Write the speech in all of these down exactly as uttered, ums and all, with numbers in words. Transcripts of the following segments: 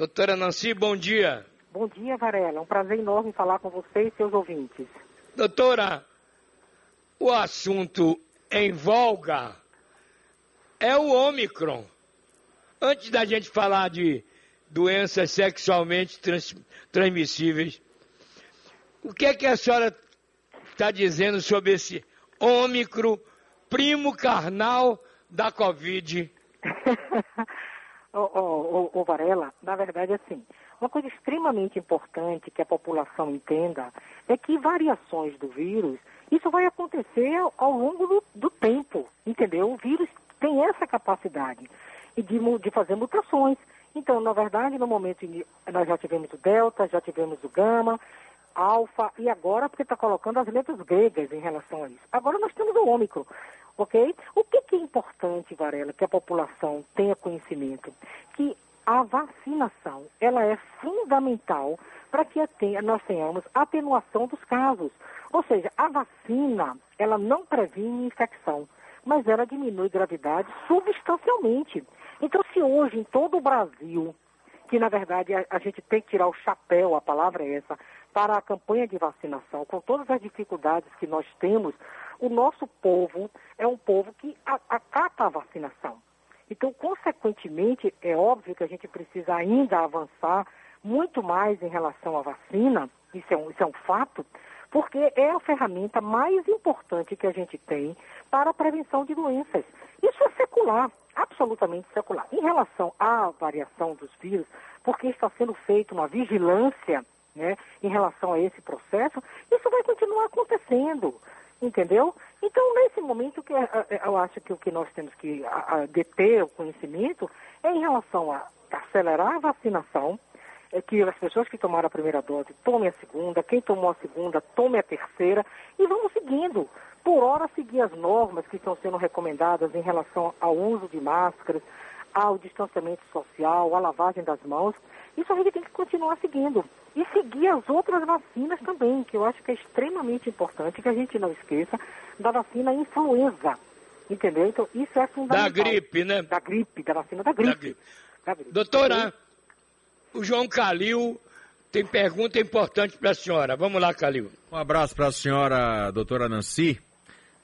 Doutora Nancy, bom dia. Bom dia, Varela. Um prazer enorme falar com você e seus ouvintes. Doutora, o assunto em voga é o Ômicron. Antes da gente falar de doenças sexualmente trans, transmissíveis, o que é que a senhora está dizendo sobre esse Ômicron, primo carnal da Covid? Ô oh, oh, oh, Varela, na verdade é assim, uma coisa extremamente importante que a população entenda é que variações do vírus, isso vai acontecer ao longo do, do tempo, entendeu? O vírus tem essa capacidade de, de fazer mutações. Então, na verdade, no momento, nós já tivemos o Delta, já tivemos o Gama, Alfa, e agora, porque está colocando as letras gregas em relação a isso. Agora nós temos o Ômicron, ok? O que, que é importante, Varela, que a população tenha conhecimento? Que a vacinação, ela é fundamental para que nós tenhamos atenuação dos casos. Ou seja, a vacina, ela não previne infecção, mas ela diminui gravidade substancialmente. Então, se hoje, em todo o Brasil, que na verdade a, a gente tem que tirar o chapéu, a palavra é essa, para a campanha de vacinação, com todas as dificuldades que nós temos, o nosso povo é um povo que acata a vacinação. Então, consequentemente, é óbvio que a gente precisa ainda avançar muito mais em relação à vacina, isso é um, isso é um fato, porque é a ferramenta mais importante que a gente tem para a prevenção de doenças. Isso é secular, absolutamente secular. Em relação à variação dos vírus, porque está sendo feita uma vigilância, né, em relação a esse processo, isso vai continuar acontecendo, entendeu? Então, nesse momento, que eu acho que o que nós temos que deter o conhecimento é em relação a acelerar a vacinação, é que as pessoas que tomaram a primeira dose tomem a segunda, quem tomou a segunda tome a terceira, e vamos seguindo. Por hora, seguir as normas que estão sendo recomendadas em relação ao uso de máscaras, ao distanciamento social, à lavagem das mãos. Isso a gente tem que continuar seguindo. E seguir as outras vacinas também, que eu acho que é extremamente importante que a gente não esqueça da vacina influenza, entendeu? Então, isso é fundamental. Da gripe, né? Da gripe, da vacina da gripe. Da gripe. Da gripe. Doutora, o João Calil tem pergunta importante para a senhora. Vamos lá, Calil. Um abraço para a senhora, doutora Nancy.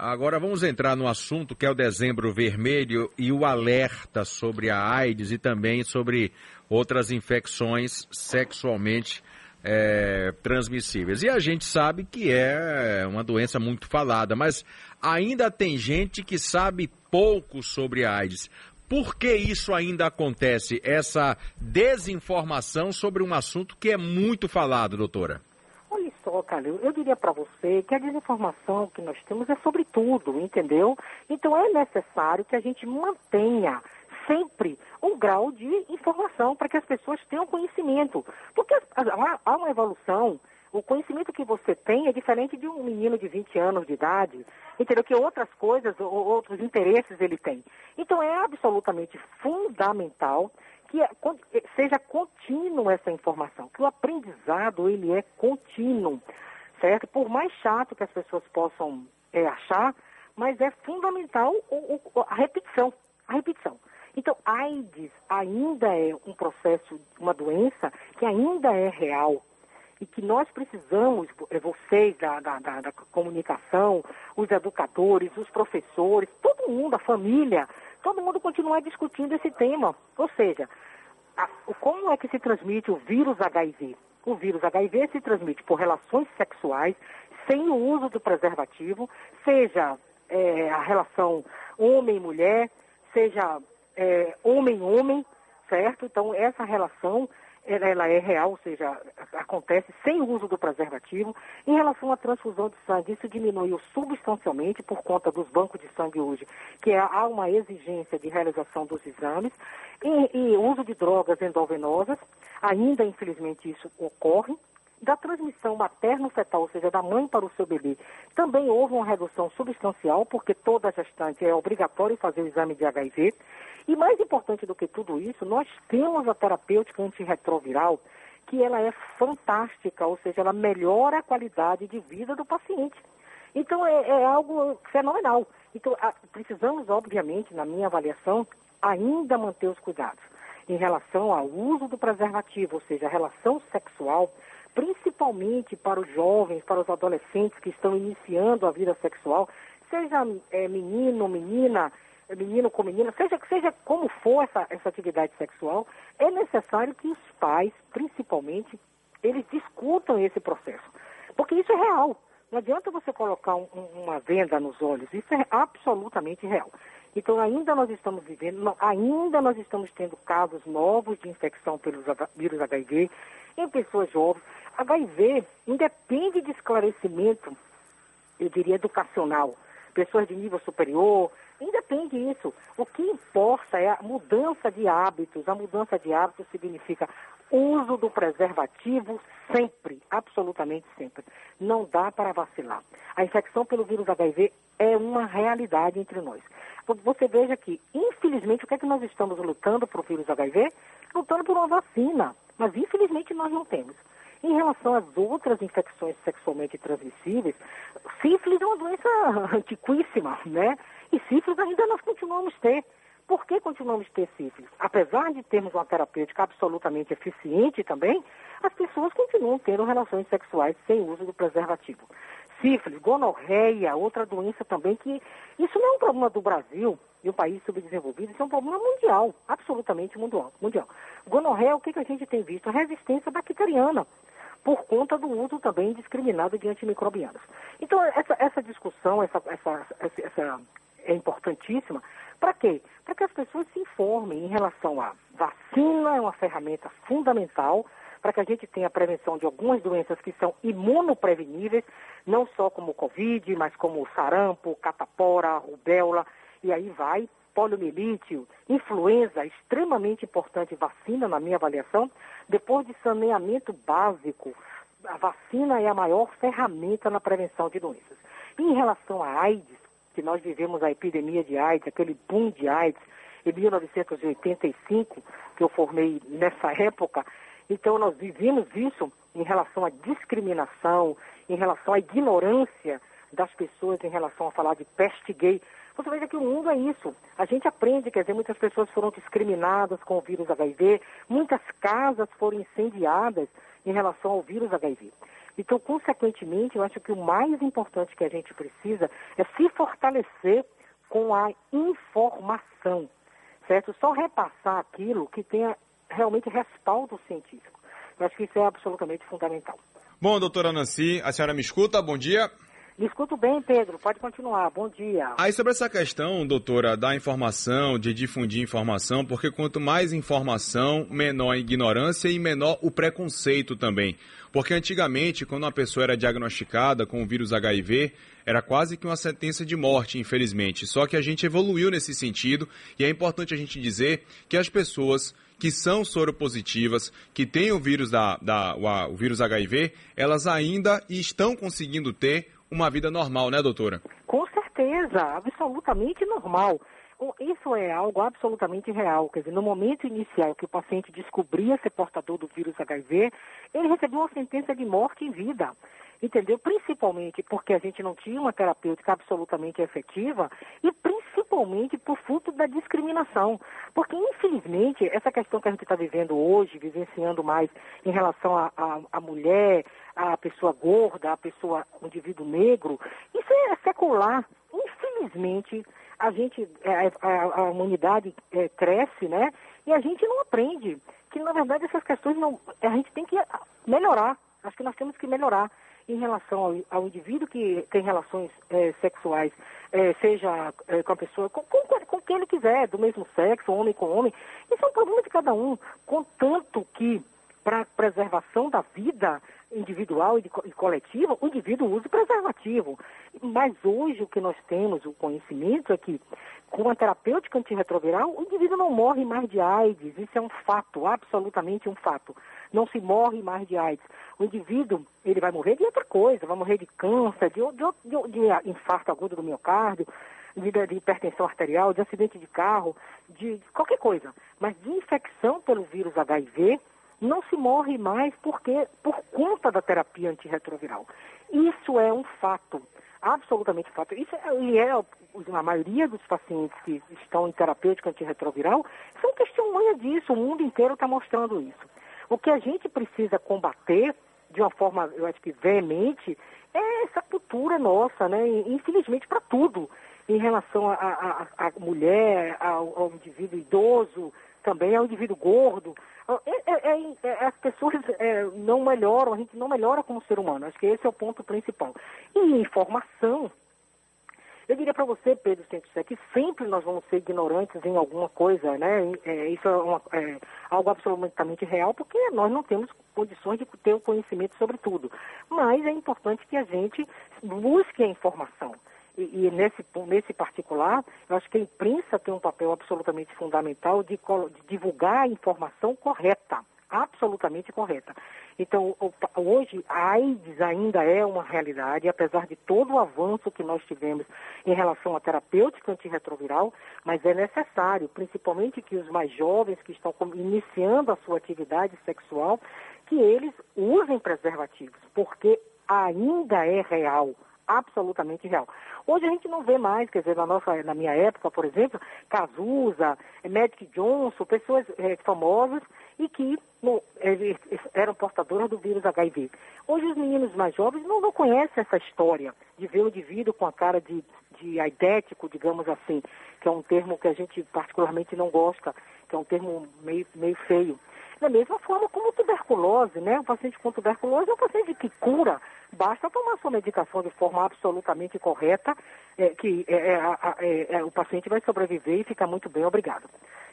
Agora vamos entrar no assunto que é o dezembro vermelho e o alerta sobre a AIDS e também sobre outras infecções sexualmente é, transmissíveis. E a gente sabe que é uma doença muito falada, mas ainda tem gente que sabe pouco sobre a AIDS. Por que isso ainda acontece, essa desinformação sobre um assunto que é muito falado, doutora? Olha só, Calil, eu diria para você que a desinformação que nós temos é sobre tudo, entendeu? Então é necessário que a gente mantenha sempre um grau de informação para que as pessoas tenham conhecimento. Porque há uma evolução, o conhecimento que você tem é diferente de um menino de vinte anos de idade, entendeu? Que outras coisas, outros interesses ele tem. Então é absolutamente fundamental que seja contínua essa informação, que o aprendizado ele é contínuo, certo? Por mais chato que as pessoas possam é, achar, mas é fundamental o, o, a repetição, a repetição. Então, AIDS ainda é um processo, uma doença que ainda é real e que nós precisamos, vocês da, da, da, da comunicação, os educadores, os professores, todo mundo, a família, todo mundo continuar discutindo esse tema. Ou seja, a, como é que se transmite o vírus agá i vê? O vírus agá i vê se transmite por relações sexuais, sem o uso do preservativo, seja é, a relação homem-mulher, seja é, homem-homem, certo? Então, essa relação ela é real, ou seja, acontece sem o uso do preservativo. Em relação à transfusão de sangue, isso diminuiu substancialmente por conta dos bancos de sangue hoje, que há uma exigência de realização dos exames. E, e uso de drogas endovenosas, ainda infelizmente isso ocorre. Da transmissão materno-fetal, ou seja, da mãe para o seu bebê, também houve uma redução substancial, porque toda gestante é obrigatório fazer o exame de agá i vê. E mais importante do que tudo isso, nós temos a terapêutica antirretroviral, que ela é fantástica, ou seja, ela melhora a qualidade de vida do paciente. Então, é, é algo fenomenal. Então, a, precisamos, obviamente, na minha avaliação, ainda manter os cuidados. em relação ao uso do preservativo, ou seja, a relação sexual, principalmente para os jovens, para os adolescentes que estão iniciando a vida sexual, seja é, menino, menina, menino com menina, seja, seja como for essa, essa atividade sexual, é necessário que os pais, principalmente, eles discutam esse processo, porque isso é real. Não adianta você colocar um, uma venda nos olhos, isso é absolutamente real. Então, ainda nós estamos vivendo, ainda nós estamos tendo casos novos de infecção pelo vírus agá i vê em pessoas jovens. agá i vê independe de esclarecimento, eu diria, educacional. Pessoas de nível superior, independe disso. O que importa é a mudança de hábitos. A mudança de hábitos significa uso do preservativo sempre, absolutamente sempre. Não dá para vacilar. A infecção pelo vírus agá i vê é uma realidade entre nós. Você veja que, infelizmente, o que é que nós estamos lutando para o vírus agá i vê? Lutando por uma vacina, mas infelizmente nós não temos. Em relação às outras infecções sexualmente transmissíveis, sífilis é uma doença antiquíssima, né? E sífilis ainda nós continuamos a ter. Por que continuamos a ter sífilis? Apesar de termos uma terapêutica absolutamente eficiente também, as pessoas continuam tendo relações sexuais sem uso do preservativo. Sífilis, gonorreia, outra doença também que... Isso não é um problema do Brasil, de um país subdesenvolvido, isso é um problema mundial, absolutamente mundial. mundial. Gonorreia, o que, que a gente tem visto? A resistência bacteriana, por conta do uso também indiscriminado de antimicrobianos. Então, essa, essa discussão essa, essa, essa, essa é importantíssima. Para quê? Para que as pessoas se informem em relação à vacina, é uma ferramenta fundamental, para que a gente tenha a prevenção de algumas doenças que são imunopreveníveis, não só como o Covid, mas como sarampo, catapora, rubéola, e aí vai, poliomielite, influenza, extremamente importante, vacina na minha avaliação. Depois de saneamento básico, a vacina é a maior ferramenta na prevenção de doenças. E em relação à AIDS, que nós vivemos a epidemia de AIDS, aquele boom de AIDS, em mil novecentos e oitenta e cinco, que eu formei nessa época. Então, nós vivemos isso em relação à discriminação, em relação à ignorância das pessoas em relação a falar de peste gay. Você veja que o mundo é isso. A gente aprende, quer dizer, muitas pessoas foram discriminadas com o vírus agá i vê, muitas casas foram incendiadas em relação ao vírus agá i vê. Então, consequentemente, eu acho que o mais importante que a gente precisa é se fortalecer com a informação, certo? Só repassar aquilo que tenha realmente respaldo científico. Eu acho que isso é absolutamente fundamental. Bom, doutora Nancy, a senhora me escuta? Bom dia. Me escuto bem, Pedro. Pode continuar. Bom dia. Aí sobre essa questão, doutora, da informação, de difundir informação, porque quanto mais informação, menor a ignorância e menor o preconceito também. Porque antigamente, quando uma pessoa era diagnosticada com o vírus agá i vê, era quase que uma sentença de morte, infelizmente. Só que a gente evoluiu nesse sentido e é importante a gente dizer que as pessoas que são soropositivas, que têm o vírus, da, da, o vírus agá i vê, elas ainda estão conseguindo ter uma vida normal, né, doutora? Com certeza, absolutamente normal. Isso é algo absolutamente real. Quer dizer, no momento inicial que o paciente descobria ser portador do vírus agá i vê, ele recebeu uma sentença de morte em vida. Entendeu? Principalmente porque a gente não tinha uma terapêutica absolutamente efetiva e principalmente por fruto da discriminação. Porque, infelizmente, essa questão que a gente está vivendo hoje, vivenciando mais em relação à mulher, à pessoa gorda, à pessoa, ao indivíduo negro, isso é secular. Infelizmente, a gente, a, a, a humanidade é, cresce, né? E a gente não aprende que, na verdade, essas questões não, a gente tem que melhorar. Acho que nós temos que melhorar em relação ao, ao indivíduo que tem relações é, sexuais, é, seja é, com a pessoa, com, com, com quem ele quiser, do mesmo sexo, homem com homem. Isso é um problema de cada um, contanto que, para a preservação da vida individual e, de, e coletiva, o indivíduo usa preservativo. Mas hoje o que nós temos, o conhecimento é que, com a terapêutica antirretroviral, o indivíduo não morre mais de AIDS. Isso é um fato, absolutamente um fato. Não se morre mais de AIDS. O indivíduo, ele vai morrer de outra coisa, vai morrer de câncer, de, de, de, de infarto agudo do miocárdio, de, de hipertensão arterial, de acidente de carro, de, de qualquer coisa. Mas de infecção pelo vírus agá i vê, não se morre mais porque, por conta da terapia antirretroviral. Isso é um fato, absolutamente fato. Isso é, é na maioria dos pacientes que estão em terapêutica antirretroviral, são testemunha disso, o mundo inteiro está mostrando isso. O que a gente precisa combater, de uma forma, eu acho que veemente, é essa cultura nossa, né? Infelizmente, para tudo, em relação à mulher, ao, ao indivíduo idoso, também ao indivíduo gordo. É, é, é, as pessoas é, não melhoram, a gente não melhora como ser humano. Acho que esse é o ponto principal. E informação, eu diria para você, Pedro, que sempre nós vamos ser ignorantes em alguma coisa, né? É, isso é, uma, é algo absolutamente real, porque nós não temos condições de ter o conhecimento sobre tudo. Mas é importante que a gente busque a informação. E, e nesse, nesse particular, eu acho que a imprensa tem um papel absolutamente fundamental de, de divulgar a informação correta, absolutamente correta. Então, hoje, a AIDS ainda é uma realidade, apesar de todo o avanço que nós tivemos em relação à terapêutica antirretroviral, mas é necessário, principalmente que os mais jovens que estão iniciando a sua atividade sexual, que eles usem preservativos, porque ainda é real, absolutamente real. Hoje a gente não vê mais, quer dizer, na, nossa, na minha época, por exemplo, Cazuza, Magic Johnson, pessoas é, famosas e que no, eram portadoras do vírus agá i vê. Hoje os meninos mais jovens não, não conhecem essa história de ver o indivíduo com a cara de, de aidético, digamos assim, que é um termo que a gente particularmente não gosta, que é um termo meio, meio feio. Da mesma forma como tuberculose, né? O paciente com tuberculose é um paciente que cura, basta tomar sua medicação de forma absolutamente correta, é, que é, é, é, o paciente vai sobreviver e ficar muito bem, obrigado.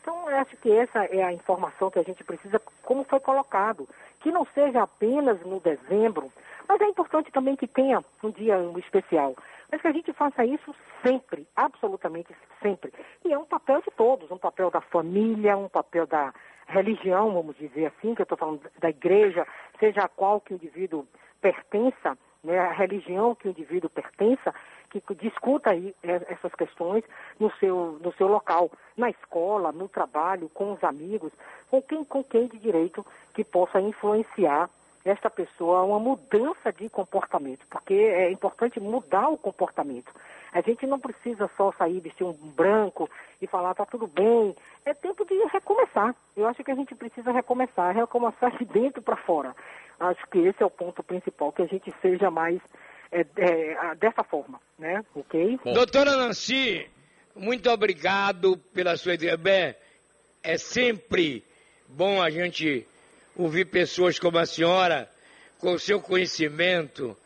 Então, eu acho que essa é a informação que a gente precisa, como foi colocado, que não seja apenas no dezembro, mas é importante também que tenha um dia especial, mas que a gente faça isso sempre, absolutamente sempre. E é um papel de todos, um papel da família, um papel da religião, vamos dizer assim, que eu estou falando da igreja, seja a qual que o indivíduo pertença, né, a religião que o indivíduo pertença, que discuta aí essas questões no seu, no seu local, na escola, no trabalho, com os amigos, com quem, com quem de direito que possa influenciar esta pessoa a uma mudança de comportamento, porque é importante mudar o comportamento. A gente não precisa só sair vestir um branco e falar, tá tudo bem. É tempo de recomeçar. Eu acho que a gente precisa recomeçar, recomeçar de dentro para fora. Acho que esse é o ponto principal, que a gente seja mais é, é, dessa forma, né? Ok? Bom. Doutora Nancy, muito obrigado pela sua ideia. Bem, é sempre bom a gente ouvir pessoas como a senhora, com o seu conhecimento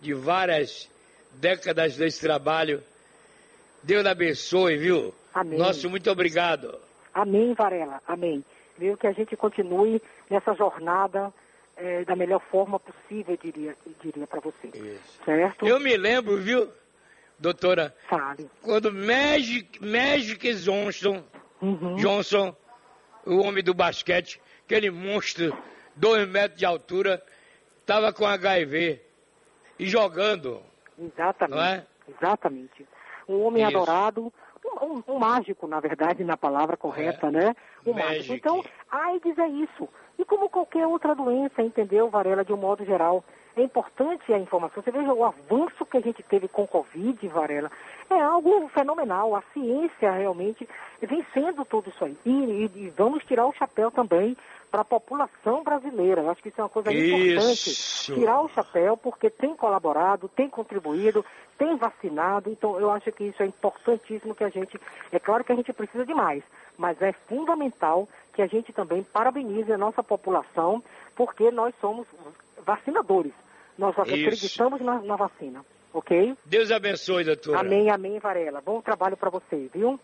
de várias décadas desse trabalho. Deus abençoe, viu? Amém. Nosso muito obrigado. Amém, Varela. Amém. Viu, que a gente continue nessa jornada é, da melhor forma possível, eu diria, eu diria para você. Isso. Certo? Eu me lembro, viu, doutora? Fale. Quando Magic, Magic Johnson, uhum. Johnson, o homem do basquete, aquele monstro, dois metros de altura, estava com agá i vê e jogando. Exatamente, não é? Exatamente. Um homem Isso. adorado, um, um, um mágico, na verdade, na palavra correta, é. né? Um mágico. Então, a AIDS é isso. E como qualquer outra doença, entendeu, Varela, de um modo geral, é importante a informação. Você veja o avanço que a gente teve com Covid, Varela, é algo fenomenal. A ciência realmente vencendo tudo isso aí. E, e, e vamos tirar o chapéu também para a população brasileira. Eu acho que isso é uma coisa isso. importante. Tirar o chapéu, porque tem colaborado, tem contribuído, tem vacinado. Então, eu acho que isso é importantíssimo que a gente... É claro que a gente precisa de mais, mas é fundamental que a gente também parabenize a nossa população, porque nós somos vacinadores. Nós acreditamos na, na vacina, ok? Deus abençoe, doutora. Amém, amém, Varela. Bom trabalho para você, viu?